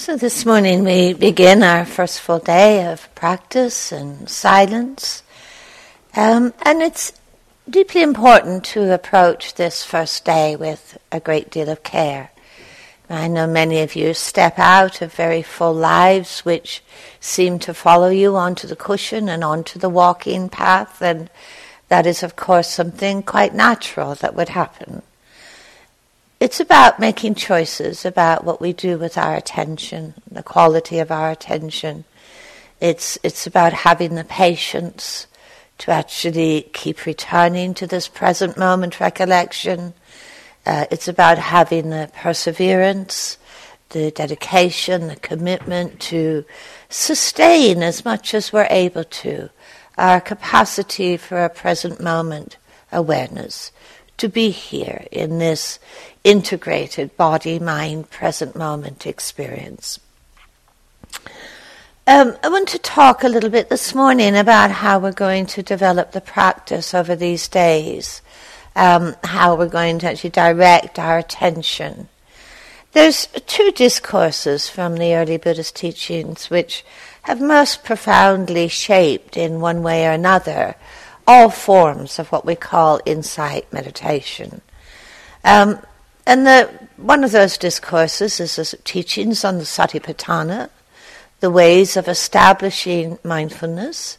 So this morning we begin our first full day of practice and silence. And it's deeply important to approach this first day with a great deal of care. I know many of you step out of very full lives which seem to follow you onto the cushion and onto the walking path, and that is of course something quite natural that would happen. It's about making choices about what we do with our attention, the quality of our attention. It's about having the patience to actually keep returning to this present moment recollection. It's about having the perseverance, the dedication, the commitment to sustain as much as we're able to, our capacity for a present moment awareness, to be here in this integrated body-mind present moment experience. I want to talk a little bit this morning about how we're going to develop the practice over these days. How we're going to actually direct our attention. There's two discourses from the early Buddhist teachings which have most profoundly shaped in one way or another all forms of what we call insight meditation. One of those discourses is the teachings on the Satipatthana, the ways of establishing mindfulness,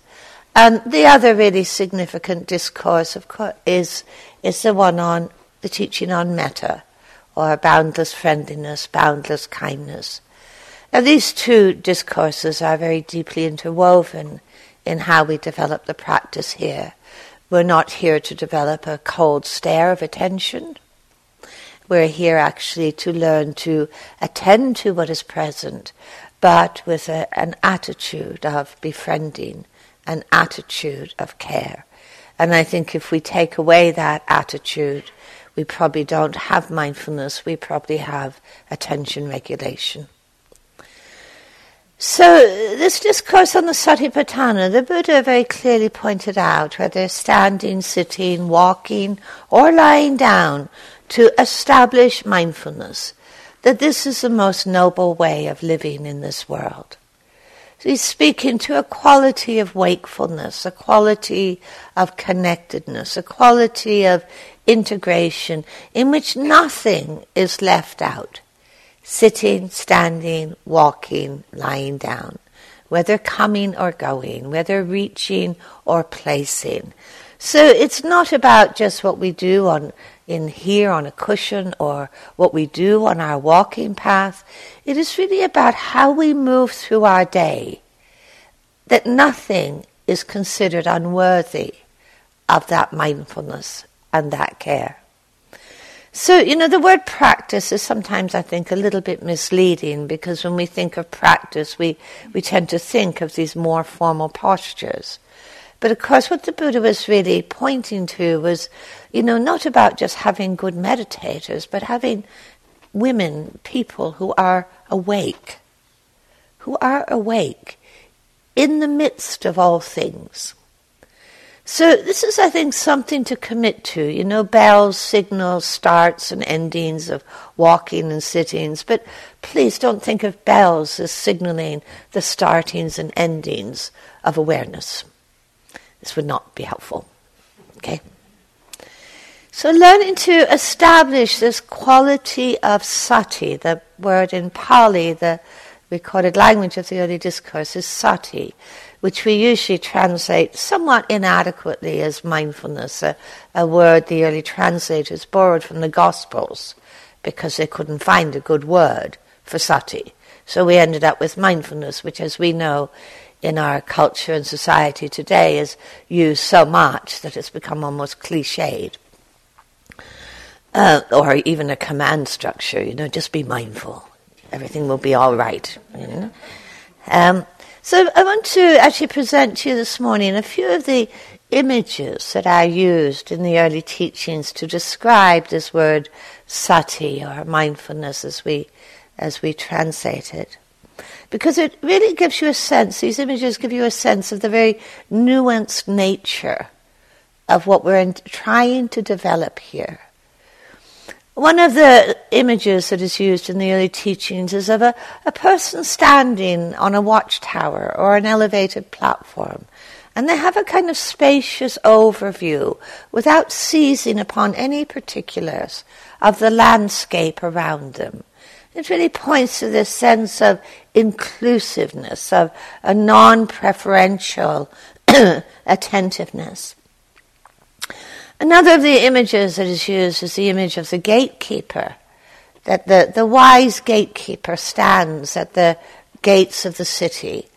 and the other really significant discourse, of course, is the one on the teaching on metta, or boundless friendliness, boundless kindness. Now these two discourses are very deeply interwoven in how we develop the practice here. We're not here to develop a cold stare of attention. We're here actually to learn to attend to what is present, but with an attitude of befriending, an attitude of care. And I think if we take away that attitude, we probably don't have mindfulness, we probably have attention regulation. So this discourse on the Satipatthana, the Buddha very clearly pointed out, whether standing, sitting, walking, or lying down, to establish mindfulness, that this is the most noble way of living in this world. So he's speaking to a quality of wakefulness, a quality of connectedness, a quality of integration in which nothing is left out. Sitting, standing, walking, lying down, whether coming or going, whether reaching or placing. So it's not about just what we do in here on a cushion or what we do on our walking path. It is really about how we move through our day, that nothing is considered unworthy of that mindfulness and that care. So, the word practice is sometimes, I think, a little bit misleading, because when we think of practice, we tend to think of these more formal postures. But of course what the Buddha was really pointing to was, not about just having good meditators, but having people who are awake in the midst of all things. So this is, I think, something to commit to, bells, signals, starts and endings of walking and sittings. But please don't think of bells as signaling the startings and endings of awareness. This would not be helpful, okay? So learning to establish this quality of sati, the word in Pali, the recorded language of the early discourse, is sati, which we usually translate somewhat inadequately as mindfulness, a word the early translators borrowed from the Gospels because they couldn't find a good word for sati. So we ended up with mindfulness, which, as we know, in our culture and society today is used so much that it's become almost cliched. Or even a command structure, just be mindful. Everything will be all right. So I want to actually present to you this morning a few of the images that are used in the early teachings to describe this word sati, or mindfulness as we translate it. Because it really gives you a sense, these images give you a sense of the very nuanced nature of what we're trying to develop here. One of the images that is used in the early teachings is of a person standing on a watchtower or an elevated platform, and they have a kind of spacious overview without seizing upon any particulars of the landscape around them. It really points to this sense of inclusiveness, of a non-preferential attentiveness. Another of the images that is used is the image of the gatekeeper, that the wise gatekeeper stands at the gates of the city,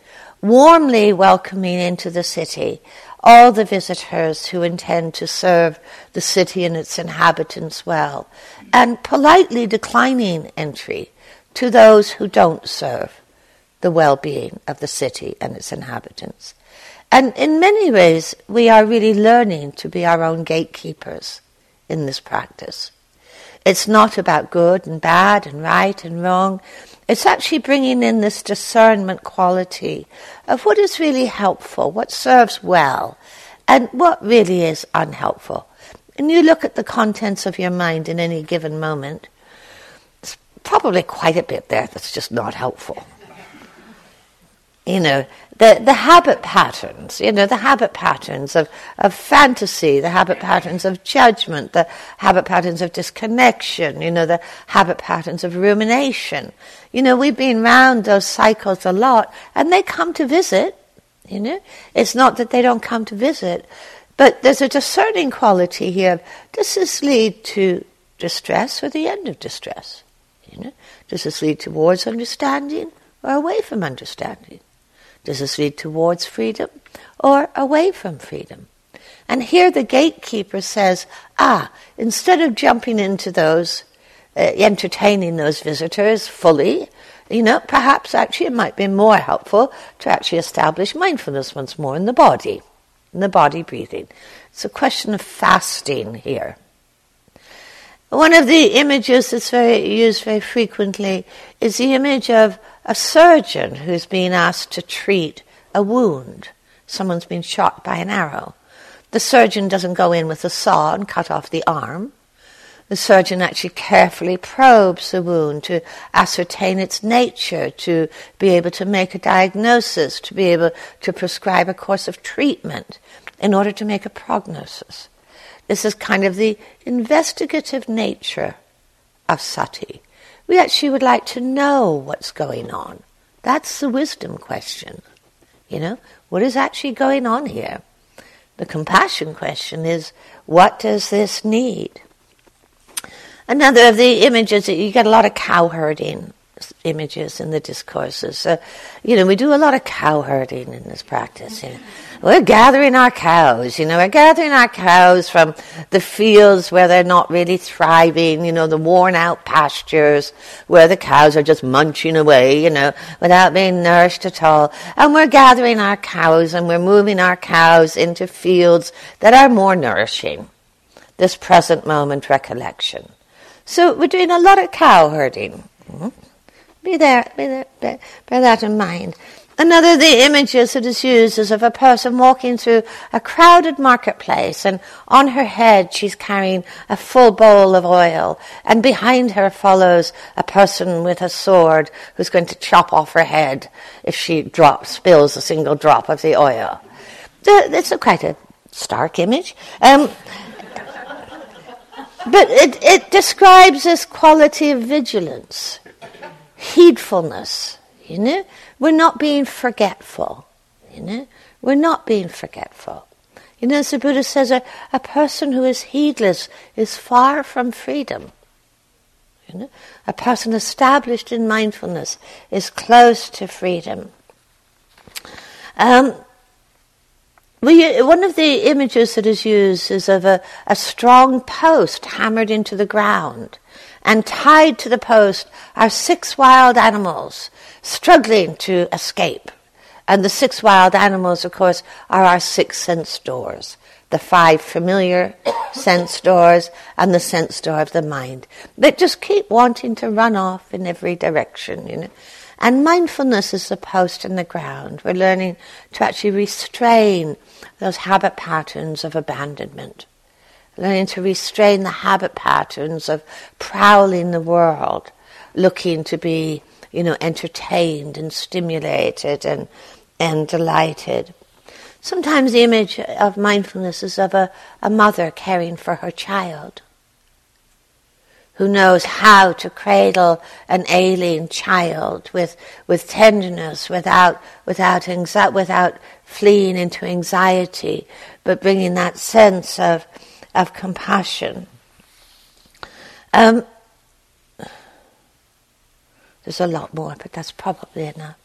warmly welcoming into the city all the visitors who intend to serve the city and its inhabitants well, and politely declining entry to those who don't serve the well-being of the city and its inhabitants. And in many ways, we are really learning to be our own gatekeepers in this practice. It's not about good and bad and right and wrong. It's actually bringing in this discernment quality of what is really helpful, what serves well, and what really is unhelpful. And you look at the contents of your mind in any given moment, there's probably quite a bit there that's just not helpful. You know, the habit patterns, the habit patterns of fantasy, the habit patterns of judgment, the habit patterns of disconnection, the habit patterns of rumination. We've been round those cycles a lot, and they come to visit, It's not that they don't come to visit, but there's a discerning quality here. Does this lead to distress or the end of distress? Does this lead towards understanding or away from understanding? Does this lead towards freedom or away from freedom? And here the gatekeeper says, instead of jumping into those, entertaining those visitors fully, perhaps actually it might be more helpful to actually establish mindfulness once more in the body breathing. It's a question of fasting here. One of the images that's used very frequently is the image of a surgeon who's been asked to treat a wound. Someone's been shot by an arrow. The surgeon doesn't go in with a saw and cut off the arm. The surgeon actually carefully probes the wound to ascertain its nature, to be able to make a diagnosis, to be able to prescribe a course of treatment in order to make a prognosis. This is kind of the investigative nature of sati. We actually would like to know what's going on. That's the wisdom question. What is actually going on here? The compassion question is, what does this need? Another of the images, you get a lot of cowherding images in the discourses. So, we do a lot of cowherding in this practice. We're gathering our cows, we're gathering our cows from the fields where they're not really thriving, the worn out pastures where the cows are just munching away, without being nourished at all. And we're gathering our cows and we're moving our cows into fields that are more nourishing. This present moment recollection. So we're doing a lot of cowherding. Mm-hmm. Be there, bear that in mind. Another of the images that is used is of a person walking through a crowded marketplace, and on her head she's carrying a full bowl of oil, and behind her follows a person with a sword who's going to chop off her head if she spills a single drop of the oil. It's quite a stark image. But it describes this quality of vigilance, heedfulness, We're not being forgetful, We're not being forgetful. As the Buddha says, a person who is heedless is far from freedom. A person established in mindfulness is close to freedom. One of the images that is used is of a strong post hammered into the ground, and tied to the post are 6 wild animals struggling to escape. And the 6 wild animals, of course, are our 6 sense doors, the 5 familiar sense doors and the sense door of the mind, that just keep wanting to run off in every direction, And mindfulness is the post in the ground. We're learning to actually restrain those habit patterns of abandonment, learning to restrain the habit patterns of prowling the world, looking to be, entertained and stimulated and delighted. Sometimes the image of mindfulness is of a mother caring for her child, who knows how to cradle an ailing child with tenderness, without fleeing into anxiety, but bringing that sense of compassion. There's a lot more, but that's probably enough.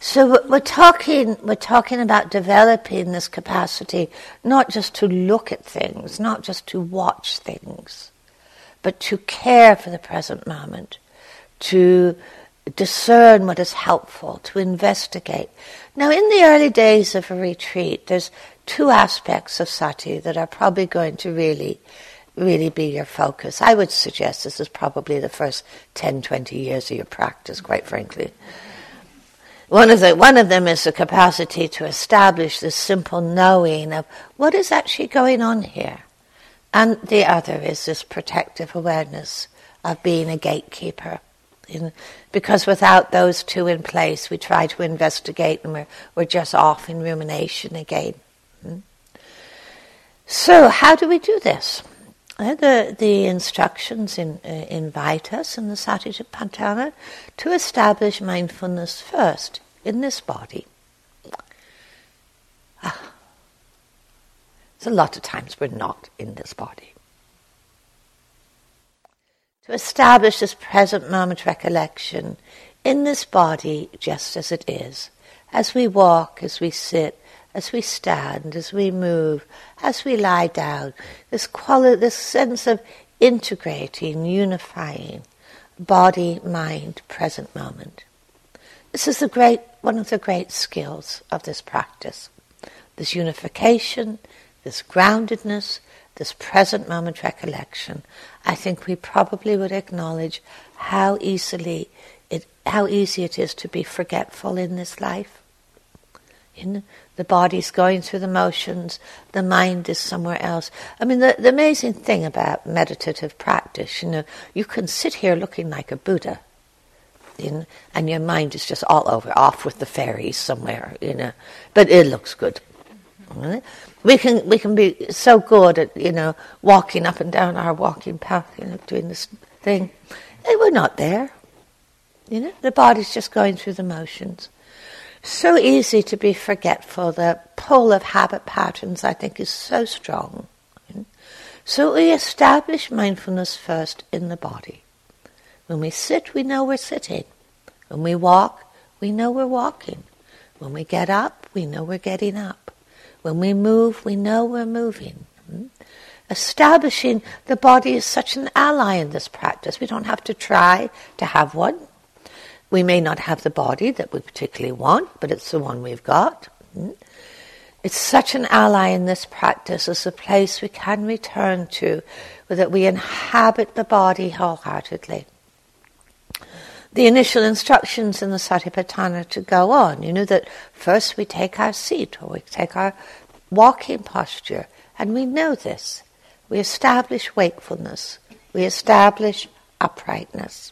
So we're talking about developing this capacity, not just to look at things, not just to watch things, but to care for the present moment, to discern what is helpful, to investigate. Now, in the early days of a retreat, there's two aspects of sati that are probably going to really be your focus. I would suggest this is probably the first 10, 20 years of your practice, quite frankly. One of them is the capacity to establish this simple knowing of what is actually going on here. And the other is this protective awareness of being a gatekeeper. Because without those two in place, we try to investigate and we're just off in rumination again. So how do we do this? The instructions invite us in the Satipatthana to establish mindfulness first in this body. So a lot of times we're not in this body. To establish this present moment recollection in this body just as it is, as we walk, as we sit, as we stand, as we move, as we lie down, this sense of integrating, unifying, body, mind, present moment. This is one of the great skills of this practice, this unification, this groundedness, this present moment recollection. I think we probably would acknowledge how easy it is to be forgetful in this life. The body's going through the motions, the mind is somewhere else. I mean, the amazing thing about meditative practice, you can sit here looking like a Buddha, and your mind is just all over, off with the fairies somewhere, but it looks good. Mm-hmm. We can be so good at, walking up and down our walking path, doing this thing. And we're not there. The body's just going through the motions. So easy to be forgetful. The pull of habit patterns, I think, is so strong. So we establish mindfulness first in the body. When we sit, we know we're sitting. When we walk, we know we're walking. When we get up, we know we're getting up. When we move, we know we're moving. Establishing the body is such an ally in this practice. We don't have to try to have one. We may not have the body that we particularly want, but it's the one we've got. It's such an ally in this practice. It's a place we can return to, that we inhabit the body wholeheartedly. The initial instructions in the Satipatthana to go on, that first we take our seat or we take our walking posture, and we know this. We establish wakefulness. We establish uprightness.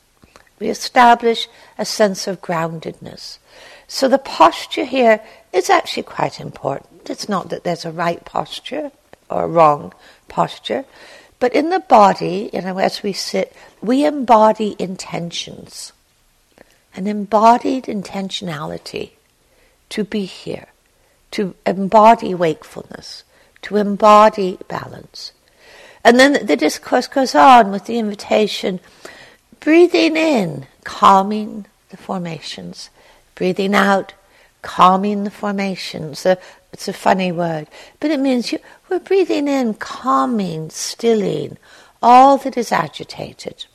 We establish a sense of groundedness. So the posture here is actually quite important. It's not that there's a right posture or a wrong posture, but in the body, as we sit, we embody intentions. An embodied intentionality to be here, to embody wakefulness, to embody balance. And then the discourse goes on with the invitation, breathing in, calming the formations. Breathing out, calming the formations. It's a funny word, but it means we're breathing in, calming, stilling all that is agitated.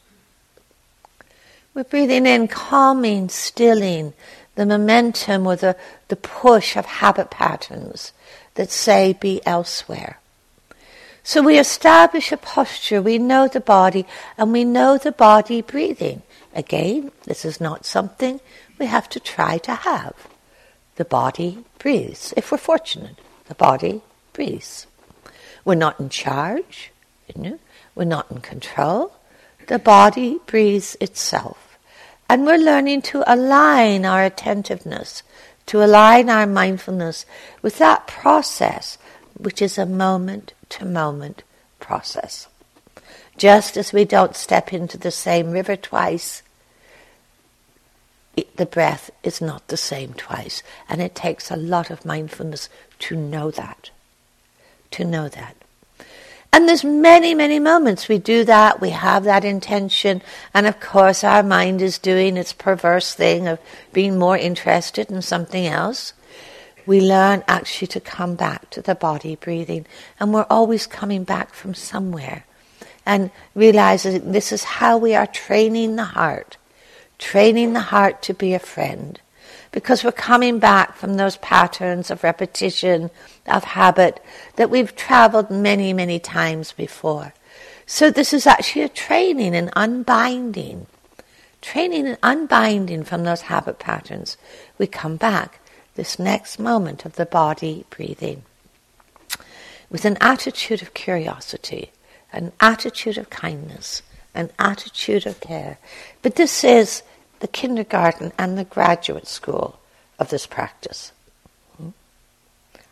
We're breathing in, calming, stilling the momentum or the push of habit patterns that say be elsewhere. So we establish a posture, we know the body, and we know the body breathing. Again, this is not something we have to try to have. The body breathes. If we're fortunate, the body breathes. We're not in charge. We're not in control. The body breathes itself. And we're learning to align our attentiveness, to align our mindfulness with that process, which is a moment-to-moment process. Just as we don't step into the same river twice, the breath is not the same twice. And it takes a lot of mindfulness to know that. And there's many, many moments we do that, we have that intention, and of course our mind is doing its perverse thing of being more interested in something else. We learn actually to come back to the body breathing, and we're always coming back from somewhere. And realizing this is how we are training the heart to be a friend. Because we're coming back from those patterns of repetition, of habit, that we've traveled many, many times before. So this is actually a training and unbinding from those habit patterns. We come back this next moment of the body breathing with an attitude of curiosity, an attitude of kindness, an attitude of care. But this is the kindergarten and the graduate school of this practice.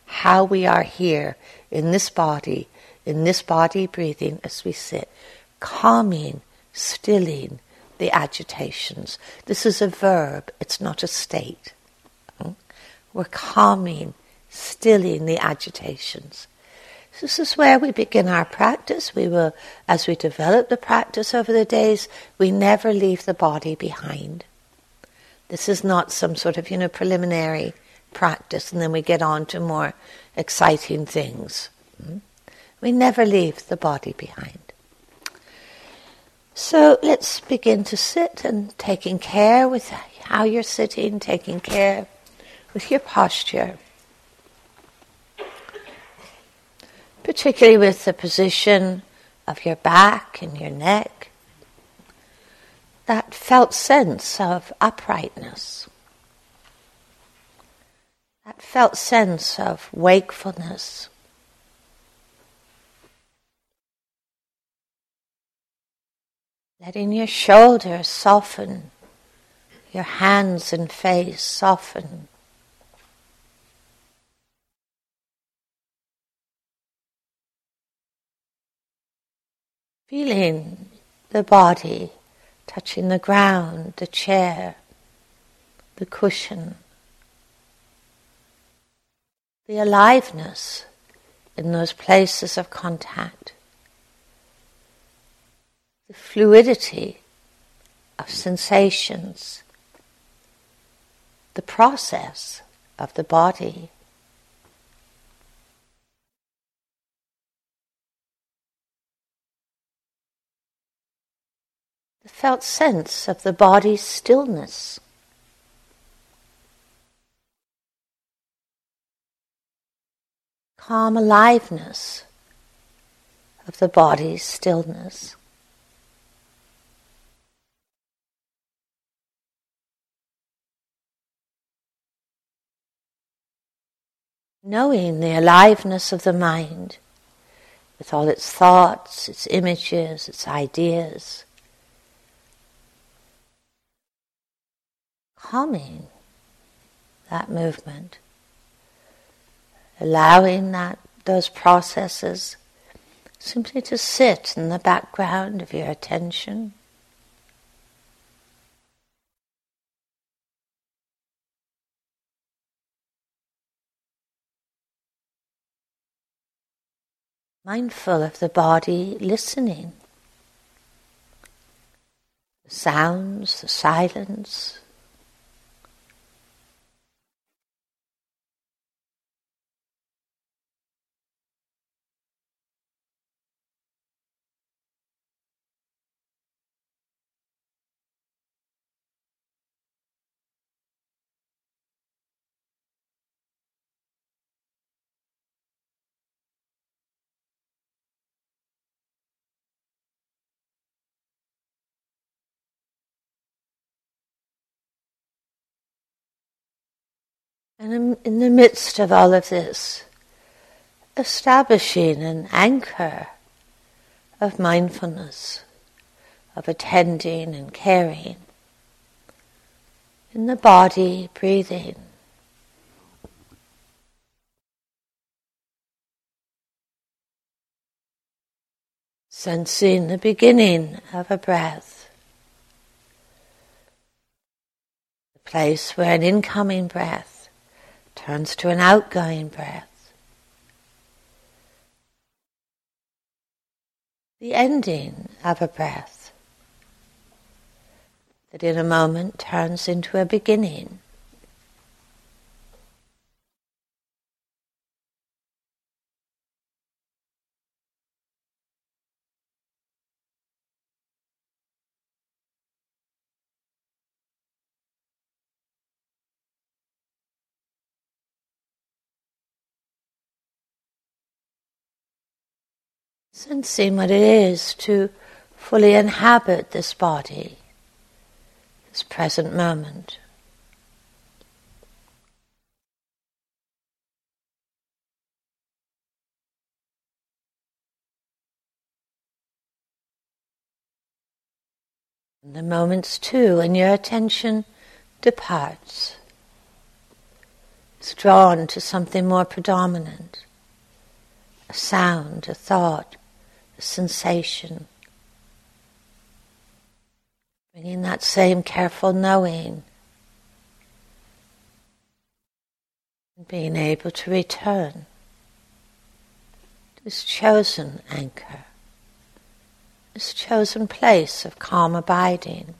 How we are here in this body breathing as we sit, calming, stilling the agitations. This is a verb, it's not a state. We're calming, stilling the agitations. This is where we begin our practice. We will, as we develop the practice over the days, we never leave the body behind. This is not some sort of, preliminary practice, and then we get on to more exciting things. We never leave the body behind. So let's begin to sit, and taking care with how you're sitting, taking care with your posture. Particularly with the position of your back and your neck, that felt sense of uprightness, that felt sense of wakefulness. Letting your shoulders soften, your hands and face soften. Feeling the body touching the ground, the chair, the cushion. The aliveness in those places of contact. The fluidity of sensations. The process of the body. The felt sense of the body's stillness. Calm aliveness of the body's stillness. Knowing the aliveness of the mind with all its thoughts, its images, its ideas. Calming that movement, allowing those processes simply to sit in the background of your attention. Mindful of the body, listening. The sounds, the silence. And in the midst of all of this, establishing an anchor, of mindfulness, of attending and caring. In the body, breathing. Sensing the beginning of a breath. The place where an incoming breath turns to an outgoing breath. The ending of a breath that in a moment turns into a beginning. Sensing what it is to fully inhabit this body, this present moment. And the moments too when your attention departs, it's drawn to something more predominant, a sound, a thought, a sensation. Bringing that same careful knowing and being able to return to this chosen anchor, this chosen place of calm abiding.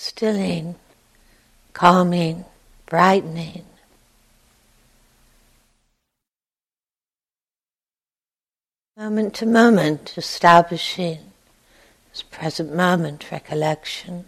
stilling, calming, brightening. Moment to moment, establishing this present moment recollection.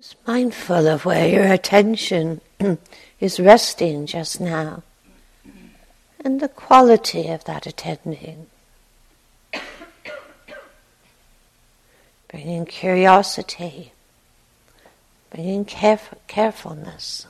Just mindful of where your attention is resting just now and the quality of that attending. Bringing curiosity, bringing carefulness.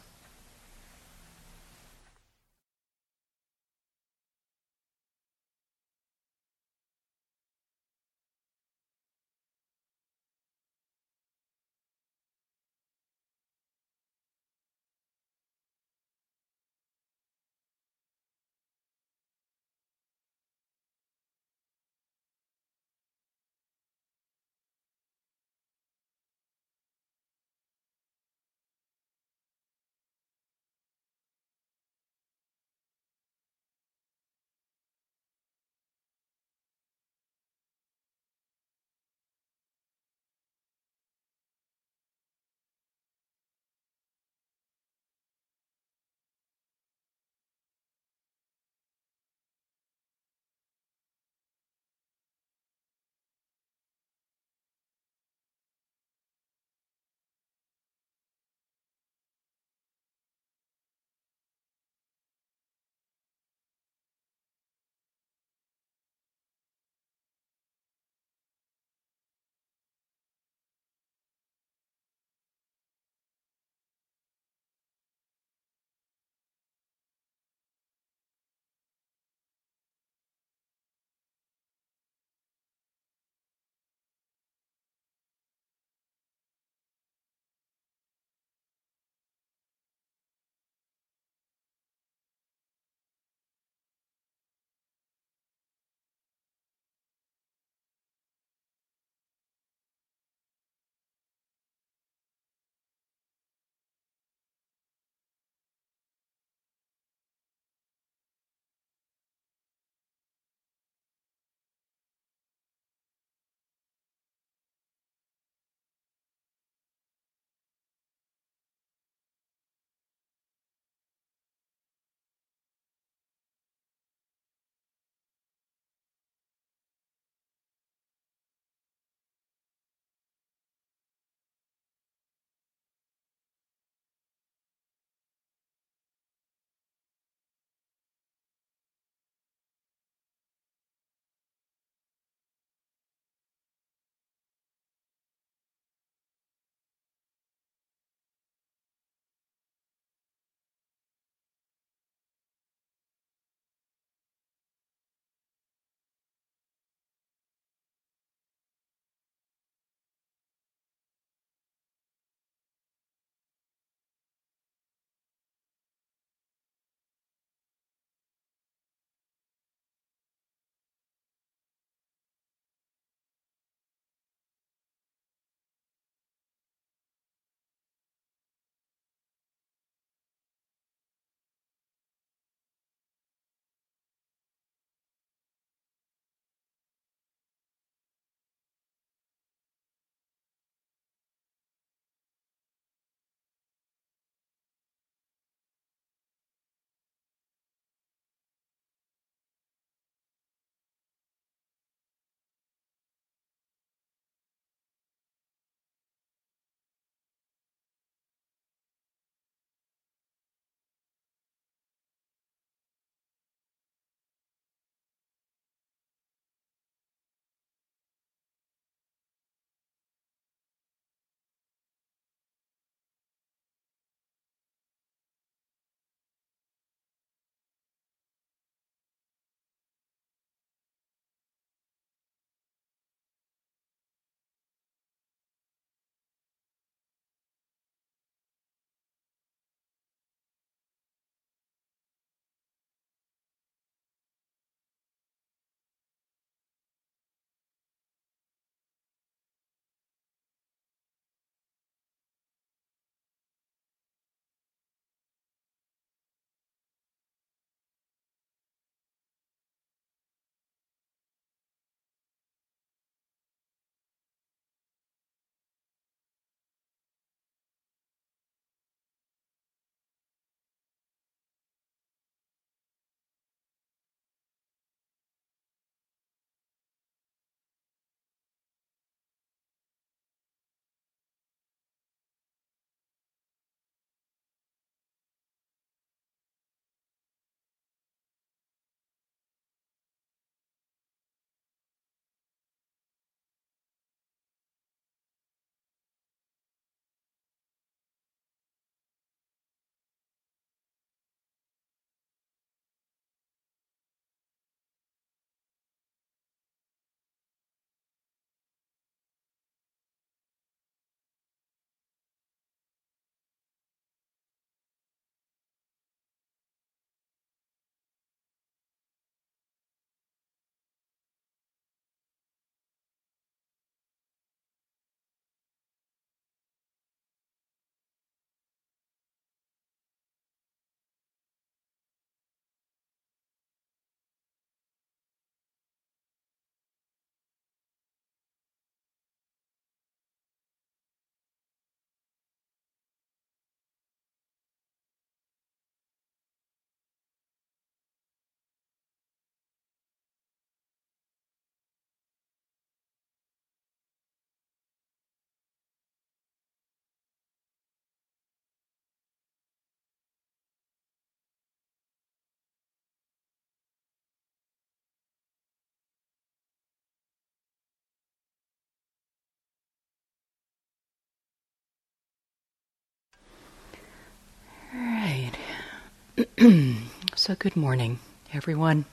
So good morning, everyone.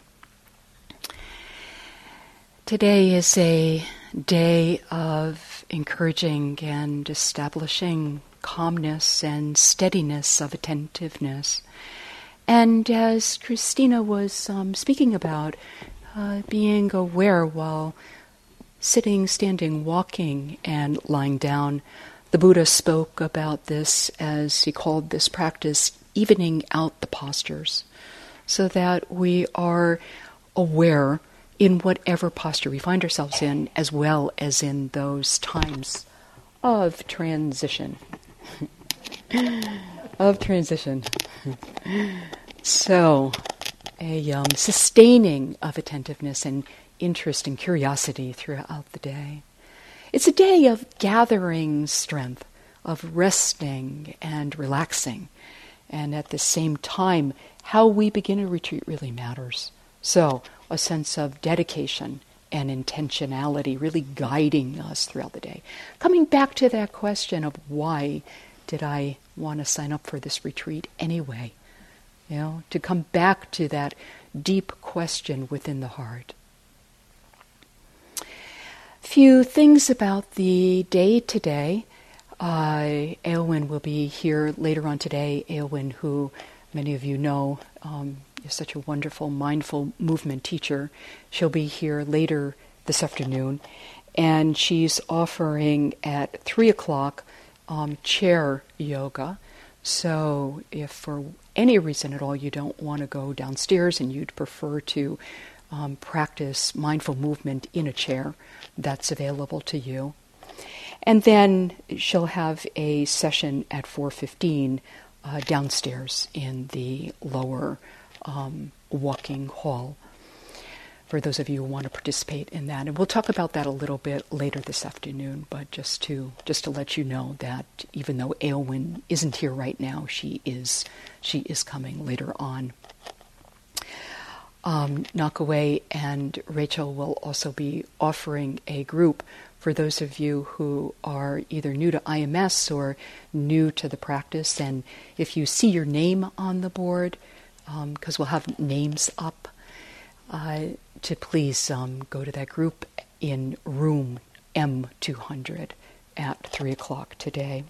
Today is a day of encouraging and establishing calmness and steadiness of attentiveness. And as Christina was speaking about, being aware while sitting, standing, walking, and lying down, the Buddha spoke about this as he called this practice evening out the postures, so that we are aware in whatever posture we find ourselves in, as well as in those times of transition. So, a sustaining of attentiveness and interest and curiosity throughout the day. It's a day of gathering strength, of resting and relaxing. And at the same time, how we begin a retreat really matters. So a sense of dedication and intentionality really guiding us throughout the day. Coming back to that question of why did I want to sign up for this retreat anyway? You know, to come back to that deep question within the heart. Few things about the day today. Eowyn will be here later on today. Eowyn, who many of you know, is such a wonderful mindful movement teacher. She'll be here later this afternoon. And she's offering at 3 o'clock chair yoga. So if for any reason at all you don't want to go downstairs and you'd prefer to practice mindful movement in a chair, that's available to you. And then she'll have a session at 4:15 downstairs in the lower walking hall, for those of you who want to participate in that. And we'll talk about that a little bit later this afternoon, but just to let you know that even though Eowyn isn't here right now, she is coming later on. Nakaway and Rachel will also be offering a group for those of you who are either new to IMS or new to the practice. And if you see your name on the board, because we'll have names up, to please go to that group in room M200 at 3 o'clock today.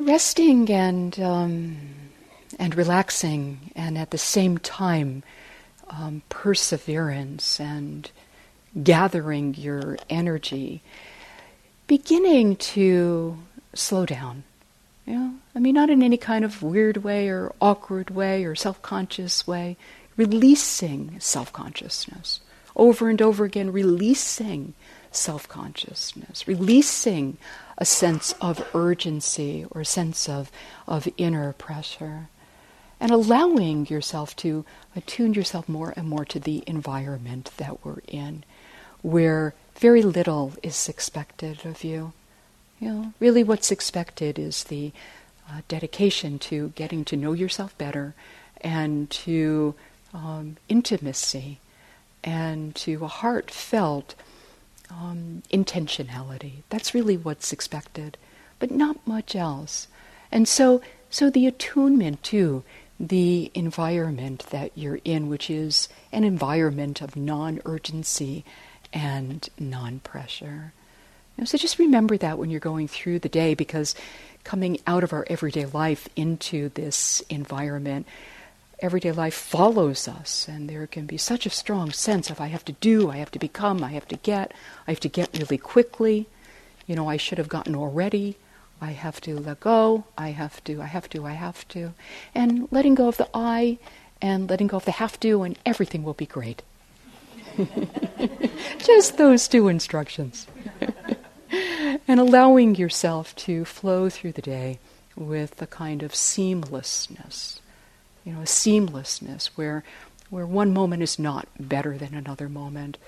Resting and relaxing, and at the same time, perseverance and gathering your energy, beginning to slow down. You know? I mean, not in any kind of weird way or awkward way or self-conscious way. Releasing self-consciousness. Over and over again, releasing self-consciousness. Releasing a sense of urgency or a sense of inner pressure. And allowing yourself to attune yourself more and more to the environment that we're in, where very little is expected of you. You know, really what's expected is the dedication to getting to know yourself better and to intimacy and to a heartfelt intentionality. That's really what's expected, but not much else. And so the attunement to the environment that you're in, which is an environment of non-urgency and non-pressure. You know, so just remember that when you're going through the day, because coming out of our everyday life into this environment, everyday life follows us, and there can be such a strong sense of I have to do, I have to become, I have to get really quickly. You know, I should have gotten already. I have to let go, I have to. And letting go of the I and letting go of the have to, and everything will be great. Just those two instructions. And allowing yourself to flow through the day with a kind of seamlessness. You know, a seamlessness where one moment is not better than another moment.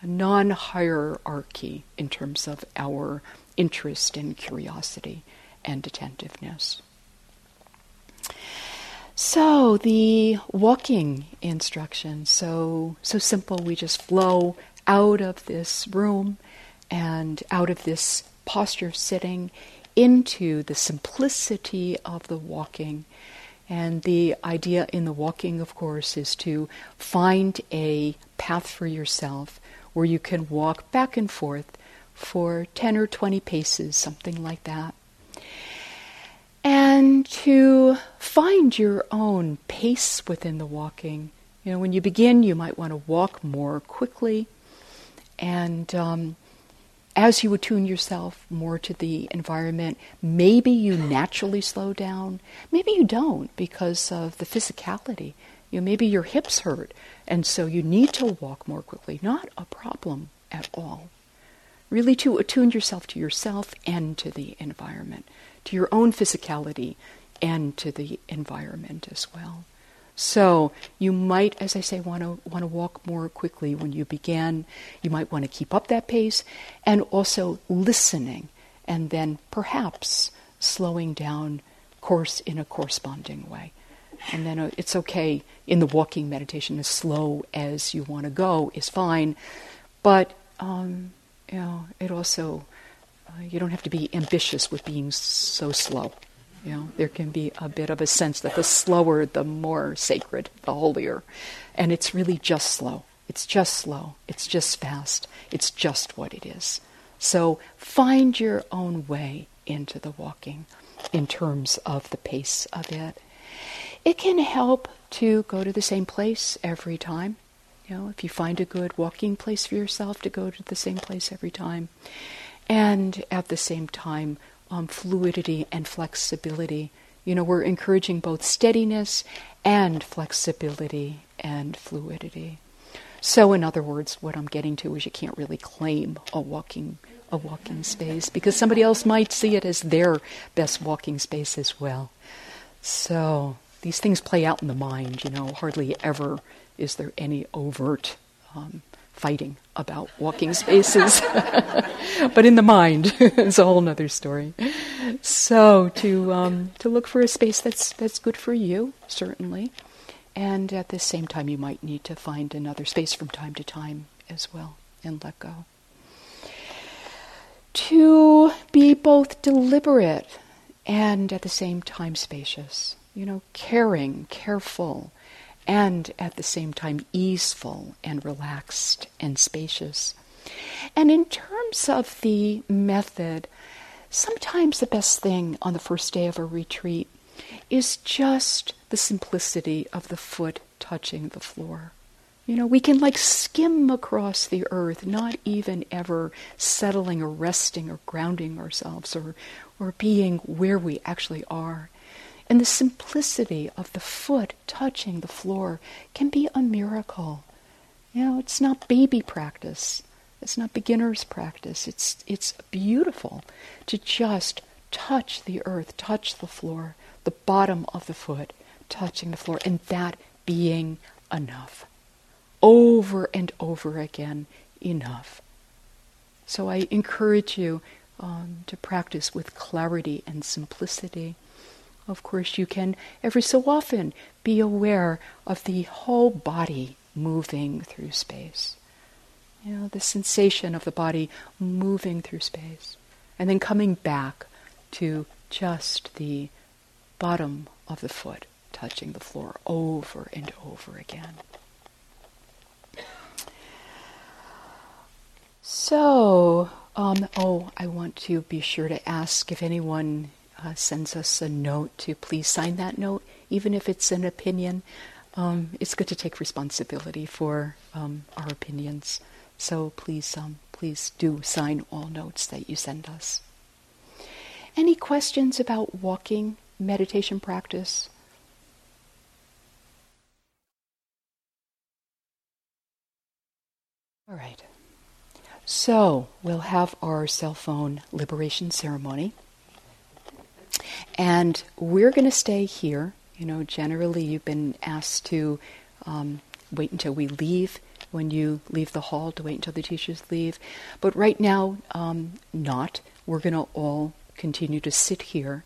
A non-hierarchy in terms of our interest and curiosity and attentiveness. So the walking instruction, so simple. We just flow out of this room and out of this posture of sitting into the simplicity of the walking And the idea in the walking, of course, is to find a path for yourself where you can walk back and forth for 10 or 20 paces, something like that. And to find your own pace within the walking. You know, when you begin, you might want to walk more quickly. And as you attune yourself more to the environment, maybe you naturally slow down. Maybe you don't because of the physicality. You know, maybe your hips hurt, and so you need to walk more quickly. Not a problem at all. Really to attune yourself to yourself and to the environment, to your own physicality and to the environment as well. So you might, as I say, want to walk more quickly when you begin. You might want to keep up that pace, and also listening, and then perhaps slowing down course in a corresponding way. And then it's okay in the walking meditation, as slow as you want to go is fine, but you know, it also you don't have to be ambitious with being so slow. You know, there can be a bit of a sense that the slower, the more sacred, the holier. And it's really just slow. It's just slow. It's just fast. It's just what it is. So find your own way into the walking in terms of the pace of it. It can help to go to the same place every time. You know, if you find a good walking place for yourself, to go to the same place every time. And at the same time, fluidity and flexibility. You know, we're encouraging both steadiness and flexibility and fluidity. So in other words, what I'm getting to is you can't really claim a walking space, because somebody else might see it as their best walking space as well. So these things play out in the mind, you know. Hardly ever is there any overt fighting about walking spaces. But in the mind, it's a whole other story. So to look for a space that's good for you, certainly. And at the same time, you might need to find another space from time to time as well, and let go. To be both deliberate and at the same time spacious. You know, caring, careful, and at the same time easeful and relaxed and spacious. And in terms of the method, sometimes the best thing on the first day of a retreat is just the simplicity of the foot touching the floor. You know, we can like skim across the earth, not even ever settling or resting or grounding ourselves or being where we actually are. And the simplicity of the foot touching the floor can be a miracle. You know, it's not baby practice. It's not beginner's practice. It's beautiful to just touch the earth, touch the floor, the bottom of the foot touching the floor, and that being enough. Over and over again, enough. So I encourage you to practice with clarity and simplicity. Of course, you can every so often be aware of the whole body moving through space. You know, the sensation of the body moving through space. And then coming back to just the bottom of the foot touching the floor over and over again. So, I want to be sure to ask if anyone sends us a note to please sign that note, even if it's an opinion. It's good to take responsibility for our opinions. So please do sign all notes that you send us. Any questions about walking meditation practice? All right. So we'll have our cell phone liberation ceremony. And we're going to stay here. You know, generally you've been asked to wait until we leave. When you leave the hall, to wait until the teachers leave. But right now, not. We're going to all continue to sit here.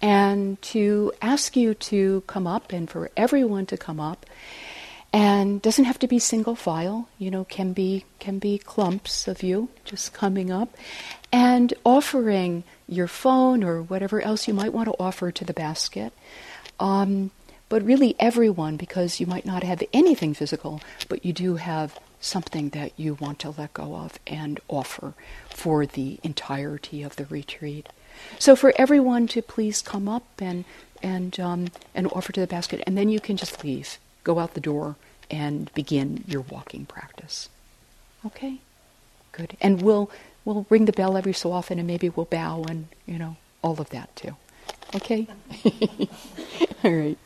And to ask you to come up, and for everyone to come up. And doesn't have to be single file. You know, can be clumps of you just coming up. And offering your phone or whatever else you might want to offer to the basket. But really everyone, because you might not have anything physical, but you do have something that you want to let go of and offer for the entirety of the retreat. So for everyone to please come up and offer to the basket, and then you can just leave, go out the door, and begin your walking practice. Okay, good. And we'll ring the bell every so often, and maybe we'll bow, and all of that too. Okay. All right.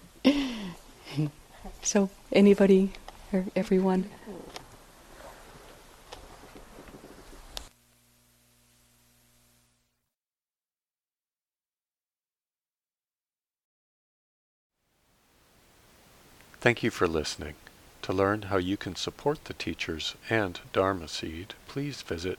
So anybody or everyone? Thank you for listening. To learn how you can support the teachers and Dharma Seed, please visit